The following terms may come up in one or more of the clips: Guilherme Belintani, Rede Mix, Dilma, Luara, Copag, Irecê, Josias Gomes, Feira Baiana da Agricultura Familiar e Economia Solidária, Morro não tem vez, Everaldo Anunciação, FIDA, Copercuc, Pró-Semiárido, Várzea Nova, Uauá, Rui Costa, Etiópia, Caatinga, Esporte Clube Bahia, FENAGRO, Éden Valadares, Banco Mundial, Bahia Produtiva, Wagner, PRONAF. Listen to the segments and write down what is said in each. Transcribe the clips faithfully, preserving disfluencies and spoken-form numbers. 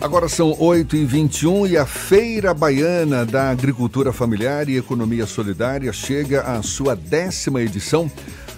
Agora são oito e vinte e um e a Feira Baiana da Agricultura Familiar e Economia Solidária chega à sua décima edição,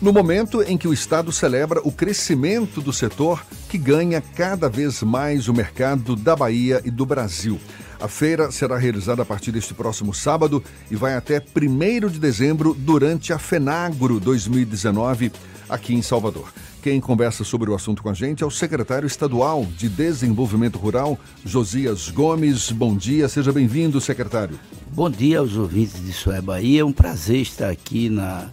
no momento em que o Estado celebra o crescimento do setor que ganha cada vez mais o mercado da Bahia e do Brasil. A feira será realizada a partir deste próximo sábado e vai até primeiro de dezembro durante a FENAGRO dois mil e dezenove aqui em Salvador. Quem conversa sobre o assunto com a gente é o secretário estadual de Desenvolvimento Rural, Josias Gomes. Bom dia, seja bem-vindo, secretário. Bom dia aos ouvintes de Soé Bahia. É um prazer estar aqui na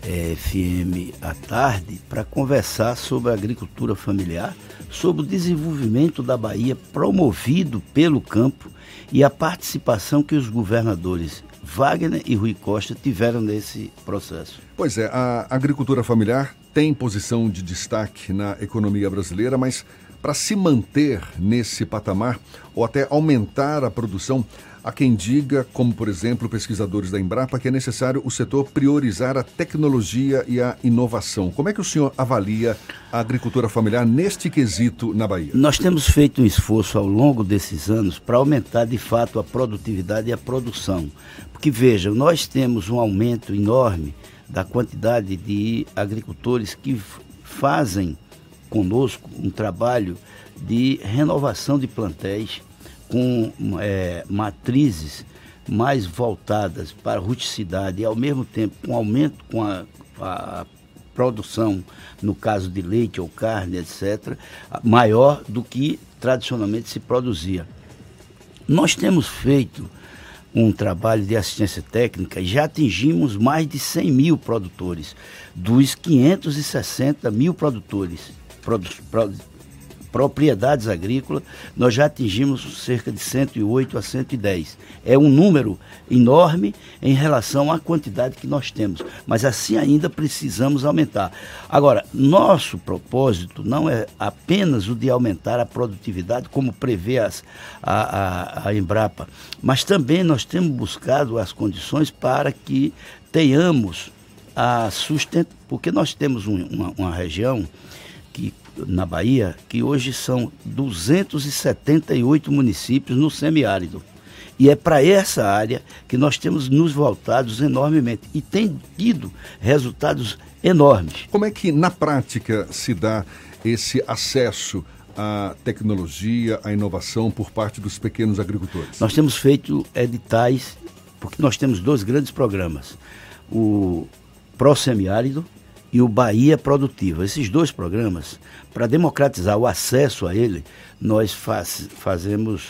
F M à tarde para conversar sobre a agricultura familiar, sobre o desenvolvimento da Bahia promovido pelo campo e a participação que os governadores Wagner e Rui Costa tiveram nesse processo. Pois é, a agricultura familiar tem posição de destaque na economia brasileira, mas para se manter nesse patamar ou até aumentar a produção, há quem diga, como por exemplo pesquisadores da Embrapa, que é necessário o setor priorizar a tecnologia e a inovação. Como é que o senhor avalia a agricultura familiar neste quesito na Bahia? Nós temos feito um esforço ao longo desses anos para aumentar de fato a produtividade e a produção. Porque vejam, nós temos um aumento enorme da quantidade de agricultores que fazem conosco um trabalho de renovação de plantéis, com é, matrizes mais voltadas para a rusticidade e, ao mesmo tempo, com um aumento com a, a produção, no caso de leite ou carne, etcétera, maior do que tradicionalmente se produzia. Nós temos feito um trabalho de assistência técnica, já atingimos mais de cem mil produtores, dos quinhentos e sessenta mil produtores, produ, produ, propriedades agrícolas, nós já atingimos cerca de cento e oito a cento e dez. É um número enorme em relação à quantidade que nós temos, mas assim ainda precisamos aumentar. Agora, nosso propósito não é apenas o de aumentar a produtividade, como prevê as, a, a, a Embrapa, mas também nós temos buscado as condições para que tenhamos a sustentabilidade, porque nós temos um, uma, uma região que na Bahia, que hoje são duzentos e setenta e oito municípios no semiárido. E é para essa área que nós temos nos voltado enormemente e tem tido resultados enormes. Como é que na prática se dá esse acesso à tecnologia, à inovação por parte dos pequenos agricultores? Nós temos feito editais, porque nós temos dois grandes programas, o Pró-Semiárido e o Bahia Produtiva. Esses dois programas, para democratizar o acesso a ele, nós faz, fazemos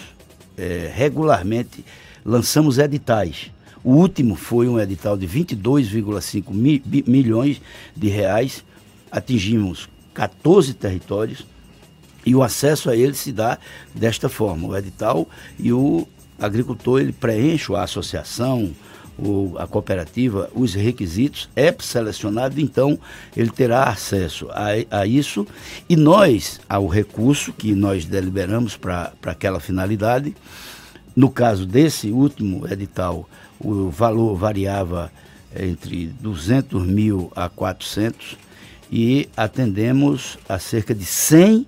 é, regularmente, lançamos editais. O último foi um edital de vinte e dois vírgula cinco milhões de reais, atingimos quatorze territórios e o acesso a ele se dá desta forma, o edital, e o agricultor ele preenche a associação, Ou a cooperativa, os requisitos, é selecionado, então ele terá acesso a, a isso, e nós, ao recurso que nós deliberamos para aquela finalidade. No caso desse último edital, o valor variava entre duzentos mil a quatrocentos e atendemos a cerca de cem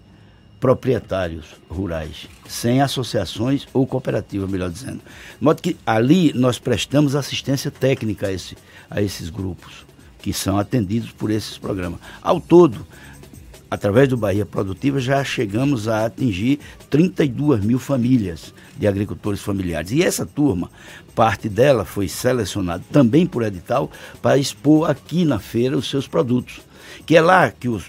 proprietários rurais, sem associações ou cooperativas, melhor dizendo. De modo que ali nós prestamos assistência técnica a, esse, a esses grupos que são atendidos por esses programas. Ao todo, através do Bahia Produtiva, já chegamos a atingir trinta e duas mil famílias de agricultores familiares. E essa turma, parte dela foi selecionada também por edital para expor aqui na feira os seus produtos, que é lá que os,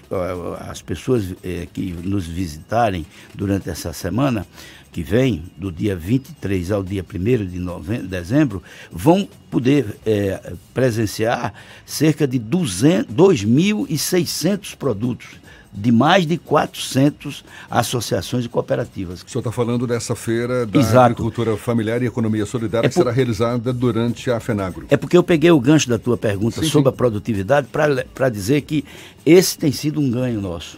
as pessoas eh, que nos visitarem durante essa semana, que vem do dia vinte e três ao dia primeiro de dezembro, vão poder eh, presenciar cerca de duzentos, dois mil e seiscentos produtos de mais de quatrocentas associações e cooperativas. O senhor está falando dessa feira da Exato. Agricultura Familiar e Economia Solidária, é por... que será realizada durante a FENAGRO. É porque eu peguei o gancho da tua pergunta sim, sobre sim. a produtividade para dizer que esse tem sido um ganho nosso.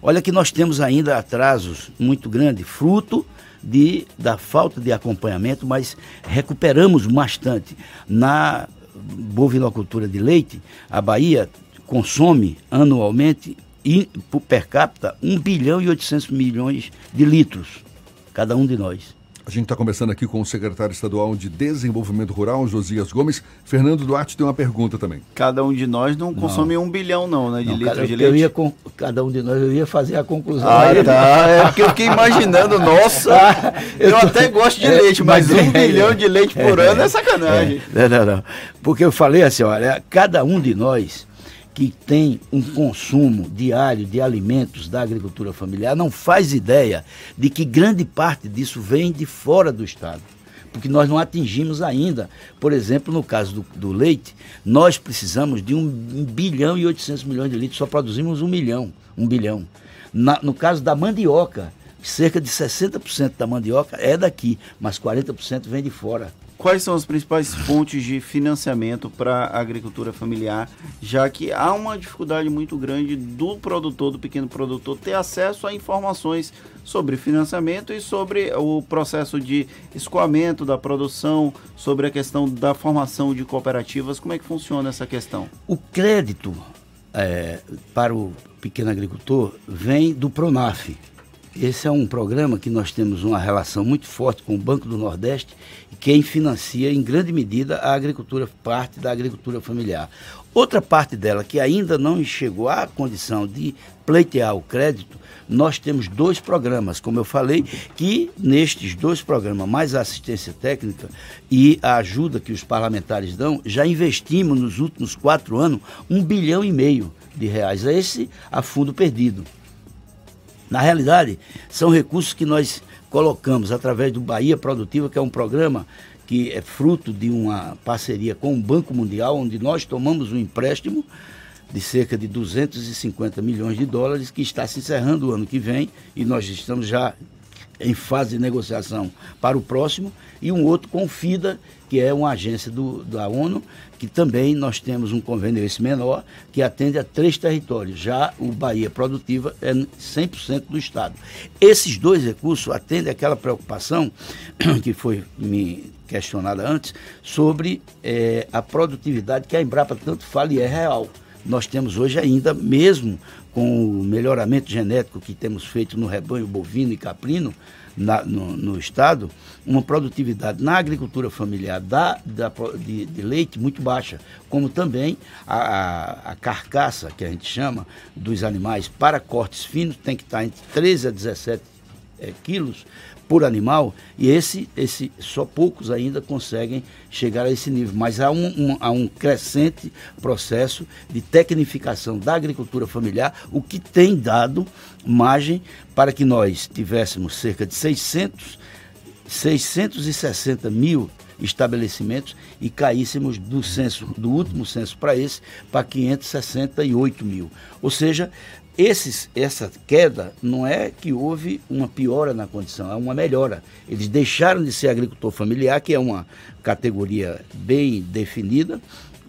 Olha que nós temos ainda atrasos muito grandes, fruto de, da falta de acompanhamento, mas recuperamos bastante. Na bovinocultura de leite, a Bahia consome anualmente e por per capita, um bilhão e oitocentos milhões de litros. cada um de nós. A gente está conversando aqui com o secretário estadual de Desenvolvimento Rural, Josias Gomes. Fernando Duarte tem uma pergunta também. Cada um de nós não consome não. um bilhão, não, né? De não, litro cada, de leite. Eu ia com, cada um de nós, eu ia fazer a conclusão. Ah, aí, tá. É porque eu fiquei imaginando, nossa, ah, eu, eu tô, até gosto de é, leite, mas, mas um é, bilhão de leite por é, ano é sacanagem. É, não, não, não. Porque eu falei assim, olha, cada um de nós que tem um consumo diário de alimentos da agricultura familiar, não faz ideia de que grande parte disso vem de fora do estado, porque nós não atingimos ainda. Por exemplo, no caso do, do leite, nós precisamos de um bilhão e oitocentos milhões de litros, só produzimos um milhão, um bilhão. Na, no caso da mandioca, cerca de sessenta por cento da mandioca é daqui, mas quarenta por cento vem de fora. Quais são as principais fontes de financiamento para a agricultura familiar, já que há uma dificuldade muito grande do produtor, do pequeno produtor, ter acesso a informações sobre financiamento e sobre o processo de escoamento da produção, sobre a questão da formação de cooperativas? Como é que funciona essa questão? O crédito é, para o pequeno agricultor vem do PRONAF. Esse é um programa que nós temos uma relação muito forte com o Banco do Nordeste, quem financia em grande medida a agricultura, parte da agricultura familiar. Outra parte dela que ainda não chegou à condição de pleitear o crédito, nós temos dois programas, como eu falei, que nestes dois programas, mais a assistência técnica e a ajuda que os parlamentares dão, já investimos nos últimos quatro anos um bilhão e meio de reais. É esse a fundo perdido. Na realidade, são recursos que nós colocamos através do Bahia Produtiva, que é um programa que é fruto de uma parceria com o Banco Mundial, onde nós tomamos um empréstimo de cerca de duzentos e cinquenta milhões de dólares, que está se encerrando o ano que vem, e nós estamos já em fase de negociação para o próximo, e um outro com o FIDA, que é uma agência do, da ONU, que também nós temos um convênio, esse menor, que atende a três territórios. Já o Bahia Produtiva é cem por cento do Estado. Esses dois recursos atendem àquela preocupação que foi me questionada antes, sobre é, a produtividade que a Embrapa tanto fala e é real. Nós temos hoje ainda, mesmo com o melhoramento genético que temos feito no rebanho bovino e caprino na, no, no estado, uma produtividade na agricultura familiar da, da, de, de leite muito baixa, como também a, a carcaça, que a gente chama, dos animais para cortes finos, tem que estar entre treze a dezessete é, quilos por animal, e esse, esse, só poucos ainda conseguem chegar a esse nível, mas há um, um, há um crescente processo de tecnificação da agricultura familiar, o que tem dado margem para que nós tivéssemos cerca de seiscentos, seiscentos e sessenta mil estabelecimentos e caíssemos do censo, do último censo para esse, para quinhentos e sessenta e oito mil. Ou seja, Esses, essa queda não é que houve uma piora na condição, é uma melhora. Eles deixaram de ser agricultor familiar, que é uma categoria bem definida,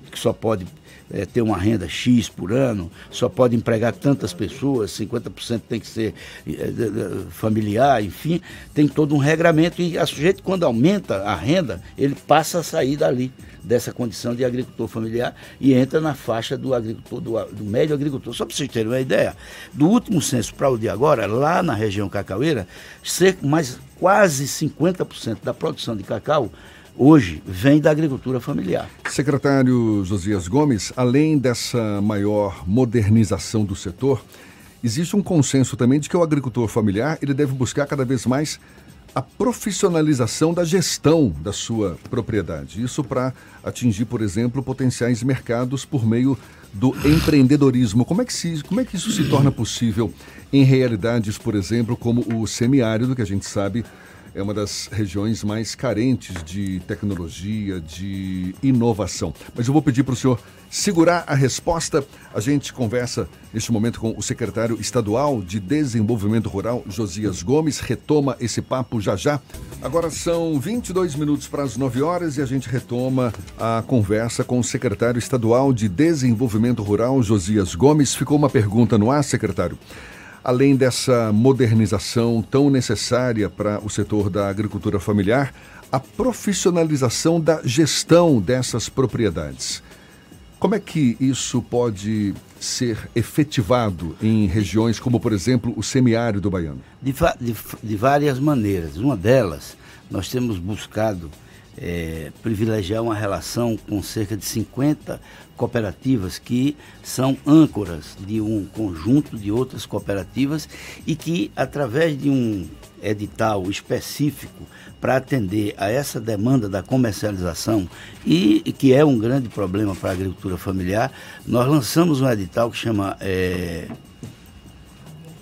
que só pode é, ter uma renda X por ano, só pode empregar tantas pessoas, cinquenta por cento tem que ser é, familiar, enfim, tem todo um regramento. E o sujeito, quando aumenta a renda, ele passa a sair dali, dessa condição de agricultor familiar, e entra na faixa do agricultor, do, do médio agricultor. Só para vocês terem uma ideia, do último censo para o de agora, lá na região cacaueira, cerca, mais quase cinquenta por cento da produção de cacau hoje vem da agricultura familiar. Secretário Josias Gomes, além dessa maior modernização do setor, existe um consenso também de que o agricultor familiar ele deve buscar cada vez mais a profissionalização da gestão da sua propriedade. Isso para atingir, por exemplo, potenciais mercados por meio do empreendedorismo. Como é que, se, como é que isso se torna possível em realidades, por exemplo, como o semiárido, que a gente sabe é uma das regiões mais carentes de tecnologia, de inovação. Mas eu vou pedir para o senhor segurar a resposta. A gente conversa neste momento com o secretário estadual de Desenvolvimento Rural, Josias Gomes. Retoma esse papo já já. Agora são vinte e dois minutos para as nove horas e a gente retoma a conversa com o secretário estadual de Desenvolvimento Rural, Josias Gomes. Ficou uma pergunta no ar, secretário. Além dessa modernização tão necessária para o setor da agricultura familiar, a profissionalização da gestão dessas propriedades. Como é que isso pode ser efetivado em regiões como, por exemplo, o semiárido baiano? De, de, de várias maneiras. Uma delas, nós temos buscado é, privilegiar uma relação com cerca de cinquenta cooperativas que são âncoras de um conjunto de outras cooperativas e que, através de um edital específico para atender a essa demanda da comercialização, e, e que é um grande problema para a agricultura familiar, nós lançamos um edital que chama é,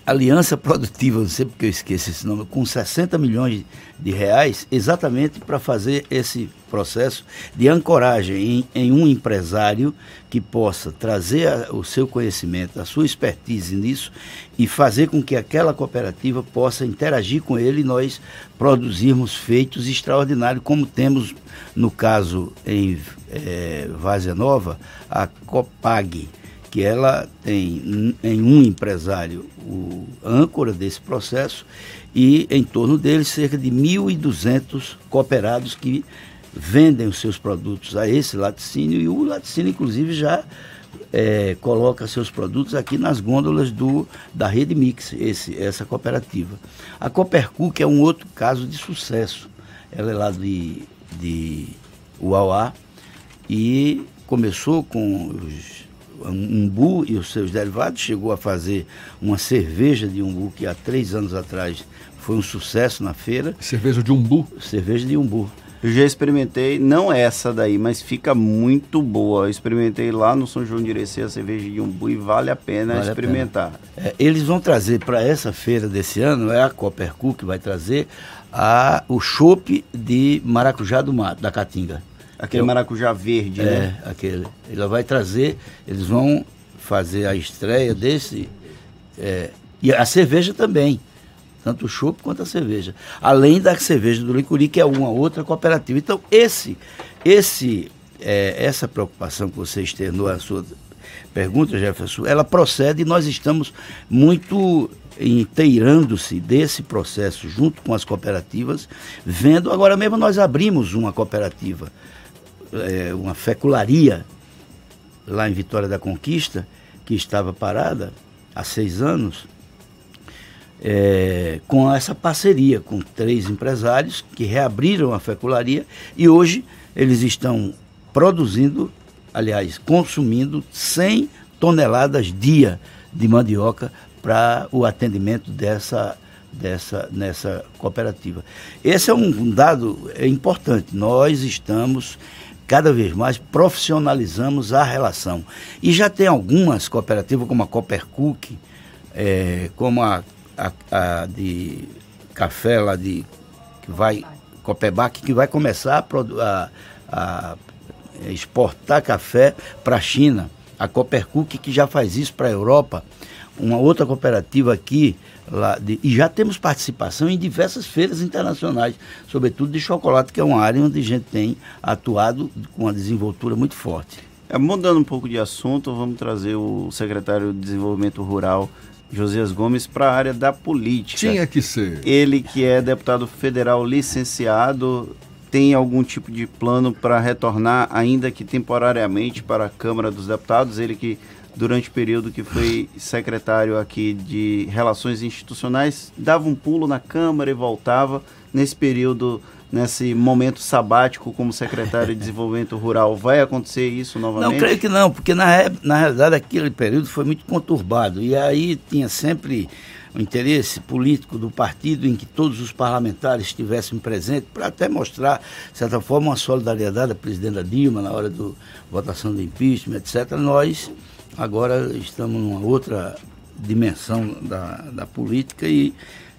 Aliança Produtiva, não sei porque eu esqueço esse nome, com sessenta milhões de reais, exatamente para fazer esse processo de ancoragem em, em um empresário que possa trazer a, o seu conhecimento, a sua expertise nisso, e fazer com que aquela cooperativa possa interagir com ele e nós produzirmos feitos extraordinários, como temos no caso em é, Várzea Nova, a Copag, que ela tem em um empresário o âncora desse processo e em torno dele cerca de mil e duzentos cooperados que vendem os seus produtos a esse laticínio, e o laticínio inclusive já é, coloca seus produtos aqui nas gôndolas do, da Rede Mix, esse, essa cooperativa. A Copercuc, que é um outro caso de sucesso, ela é lá de, de Uauá e começou com os umbu e os seus derivados, chegou a fazer uma cerveja de umbu que há três anos atrás foi um sucesso na feira. Cerveja de umbu? Cerveja de umbu. Eu já experimentei, não essa daí, mas fica muito boa. Eu experimentei lá no São João de Irecê a cerveja de umbu e vale a pena vale experimentar. A pena. É, eles vão trazer para essa feira desse ano, é a Copercuc que vai trazer a, o chopp de maracujá do mato, da Caatinga. Aquele maracujá verde, é, né? É, aquele. Ela vai trazer, eles vão fazer a estreia desse. É, e a cerveja também. Tanto o chopp quanto a cerveja. Além da cerveja do Licuri, que é uma outra cooperativa. Então, esse, esse, é, essa preocupação que você externou à sua pergunta, Jefferson, ela procede e nós estamos muito inteirando-se desse processo junto com as cooperativas, vendo. Agora mesmo nós abrimos uma cooperativa. É uma fecularia lá em Vitória da Conquista, que estava parada há seis anos, é, com essa parceria com três empresários que reabriram a fecularia e hoje eles estão produzindo, aliás, consumindo cem toneladas dia de mandioca para o atendimento dessa Dessa, nessa cooperativa. Esse é um dado importante. Nós estamos cada vez mais profissionalizamos a relação. E já tem algumas cooperativas, como a Copercuc, é, como a, a, a de café lá de que vai, Copebaque, que vai começar a, a, a exportar café para a China. A Copercuc, que já faz isso para a Europa. Uma outra cooperativa aqui, lá de, e já temos participação em diversas feiras internacionais, sobretudo de chocolate, que é uma área onde a gente tem atuado com uma desenvoltura muito forte. É, mudando um pouco de assunto, vamos trazer o secretário de Desenvolvimento Rural, Josias Gomes, para a área da política. Tinha que ser. Ele que é deputado federal licenciado, tem algum tipo de plano para retornar, ainda que temporariamente, para a Câmara dos Deputados, ele que durante o período que foi secretário aqui de Relações Institucionais, dava um pulo na Câmara e voltava. Nesse período, nesse momento sabático como secretário de Desenvolvimento Rural, vai acontecer isso novamente? Não, creio que não, porque na, na realidade aquele período foi muito conturbado. E aí tinha sempre o interesse político do partido em que todos os parlamentares estivessem presentes, para até mostrar, de certa forma, uma solidariedade à presidenta Dilma na hora da votação do impeachment, etcétera. Nós agora estamos numa outra dimensão da, da política e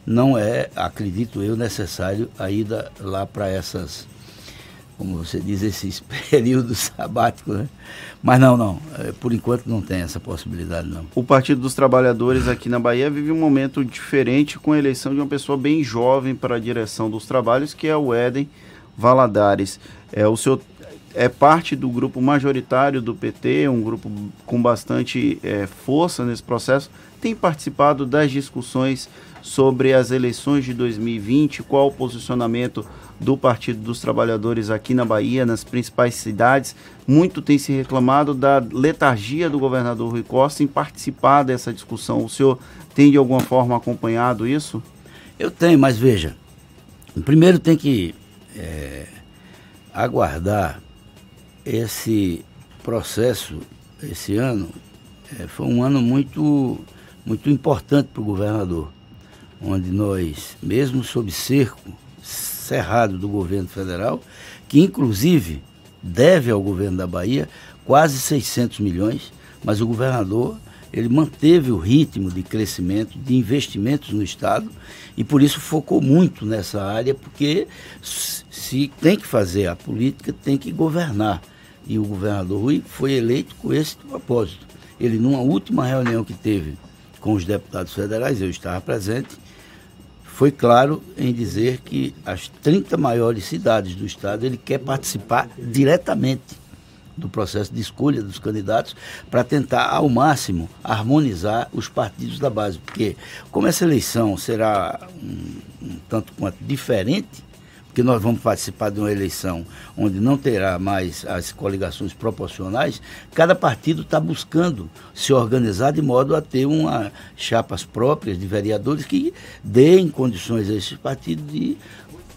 não é, acredito eu, necessário a ida lá para essas, como você diz, esses períodos sabáticos, né? Mas não, não, por enquanto não tem essa possibilidade, não. O Partido dos Trabalhadores aqui na Bahia vive um momento diferente com a eleição de uma pessoa bem jovem para a direção dos trabalhos, que é o Éden Valadares. É, o senhor é parte do grupo majoritário do P T, um grupo com bastante é, força nesse processo, tem participado das discussões sobre as eleições de dois mil e vinte, qual o posicionamento do Partido dos Trabalhadores aqui na Bahia, nas principais cidades. Muito tem se reclamado da letargia do governador Rui Costa em participar dessa discussão. O senhor tem de alguma forma acompanhado isso? Eu tenho, mas veja, primeiro tem que é, aguardar esse processo. Esse ano é, foi um ano muito, muito importante para o governador, onde nós, mesmo sob cerco cerrado do governo federal, que inclusive deve ao governo da Bahia quase seiscentos milhões, mas o governador ele manteve o ritmo de crescimento, de investimentos no estado, e por isso focou muito nessa área, porque se tem que fazer a política, tem que governar. E o governador Rui foi eleito com esse propósito. Ele, numa última reunião que teve com os deputados federais, eu estava presente, foi claro em dizer que as trinta maiores cidades do estado ele quer participar diretamente do processo de escolha dos candidatos para tentar ao máximo harmonizar os partidos da base, porque como essa eleição será um, um tanto quanto diferente, porque nós vamos participar de uma eleição onde não terá mais as coligações proporcionais, cada partido está buscando se organizar de modo a ter uma chapas próprias de vereadores que deem condições a esses partidos de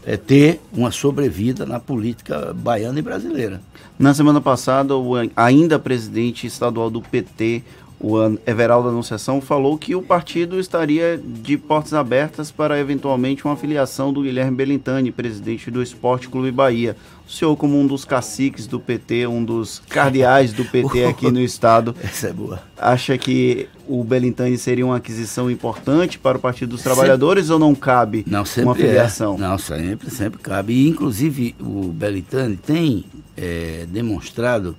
é, ter uma sobrevida na política baiana e brasileira. Na semana passada, o ainda presidente estadual do P T, o Everaldo Anunciação, falou que o partido estaria de portas abertas para eventualmente uma afiliação do Guilherme Belintani, presidente do Esporte Clube Bahia. O senhor, como um dos caciques do P T, um dos cardeais do P T aqui no estado, essa é boa, acha que o Belintani seria uma aquisição importante para o Partido dos Trabalhadores, sempre, ou não cabe não, uma afiliação? É. Não, sempre, sempre cabe. E, inclusive, o Belintani tem é, demonstrado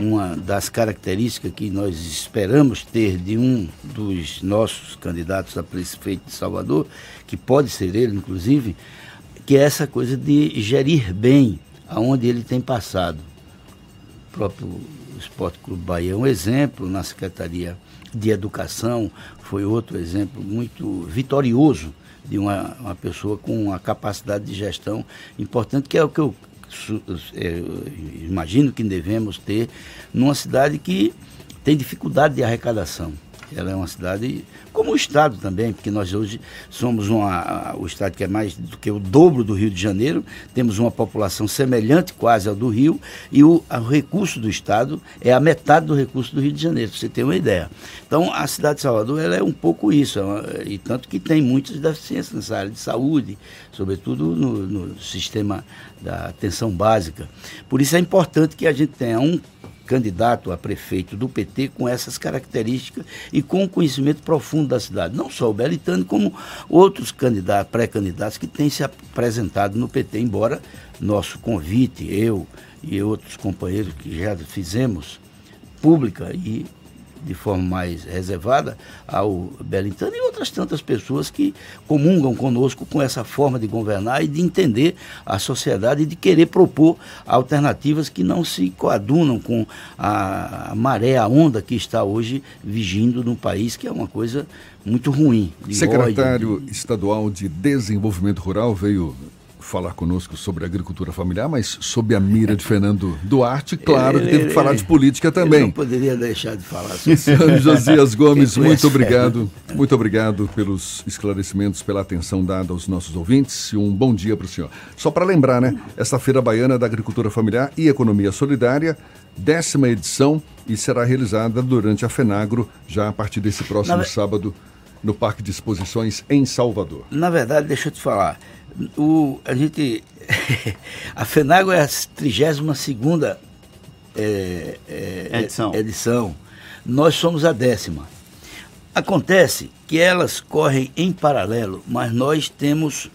uma das características que nós esperamos ter de um dos nossos candidatos a prefeito de Salvador, que pode ser ele, inclusive, que é essa coisa de gerir bem aonde ele tem passado. O próprio Esporte Clube Bahia é um exemplo, na Secretaria de Educação foi outro exemplo muito vitorioso de uma, uma pessoa com uma capacidade de gestão importante, que é o que eu imagino que devemos ter numa cidade que tem dificuldade de arrecadação. Ela é uma cidade, como o estado também, porque nós hoje somos uma, o estado que é mais do que o dobro do Rio de Janeiro, temos uma população semelhante quase ao do Rio, e o, o recurso do estado é a metade do recurso do Rio de Janeiro, pra você ter uma ideia. Então a cidade de Salvador ela é um pouco isso, e tanto que tem muitas deficiências nessa área de saúde, sobretudo no, no sistema da atenção básica. Por isso é importante que a gente tenha um candidato a prefeito do P T com essas características e com o conhecimento profundo da cidade. Não só o Belintani, como outros candidatos, pré-candidatos que têm se apresentado no P T, embora nosso convite, eu e outros companheiros que já fizemos pública e de forma mais reservada ao Belintani e outras tantas pessoas que comungam conosco com essa forma de governar e de entender a sociedade e de querer propor alternativas que não se coadunam com a maré, a onda que está hoje vigindo no país, que é uma coisa muito ruim. Secretário Estadual de Desenvolvimento Rural veio falar conosco sobre agricultura familiar, mas sob a mira de Fernando Duarte, claro, ele, ele, teve que falar ele, de política também. Não poderia deixar de falar sobre senhor Josias Gomes, muito obrigado, muito obrigado pelos esclarecimentos, pela atenção dada aos nossos ouvintes e um bom dia para o senhor. Só para lembrar, né, esta Feira Baiana da Agricultura Familiar e Economia Solidária, décima edição, e será realizada durante a FENAGRO, já a partir desse próximo Na... sábado, no Parque de Exposições, em Salvador. Na verdade, deixa eu te falar, O, a gente, a FENAGRO é a trigésima segunda é, é, edição. edição, nós somos a décima. Acontece que elas correm em paralelo, mas nós temos,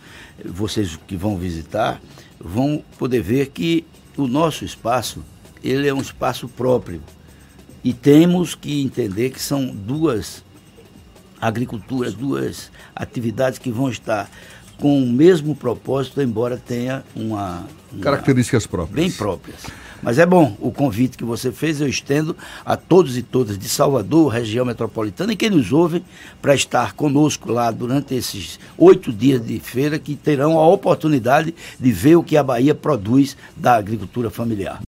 vocês que vão visitar, vão poder ver que o nosso espaço, ele é um espaço próprio, e temos que entender que são duas agriculturas, duas atividades que vão estar com o mesmo propósito, embora tenha uma... uma características próprias. Bem próprias. Mas é bom o convite que você fez, eu estendo a todos e todas de Salvador, região metropolitana, e quem nos ouve, para estar conosco lá durante esses oito dias de feira, que terão a oportunidade de ver o que a Bahia produz da agricultura familiar.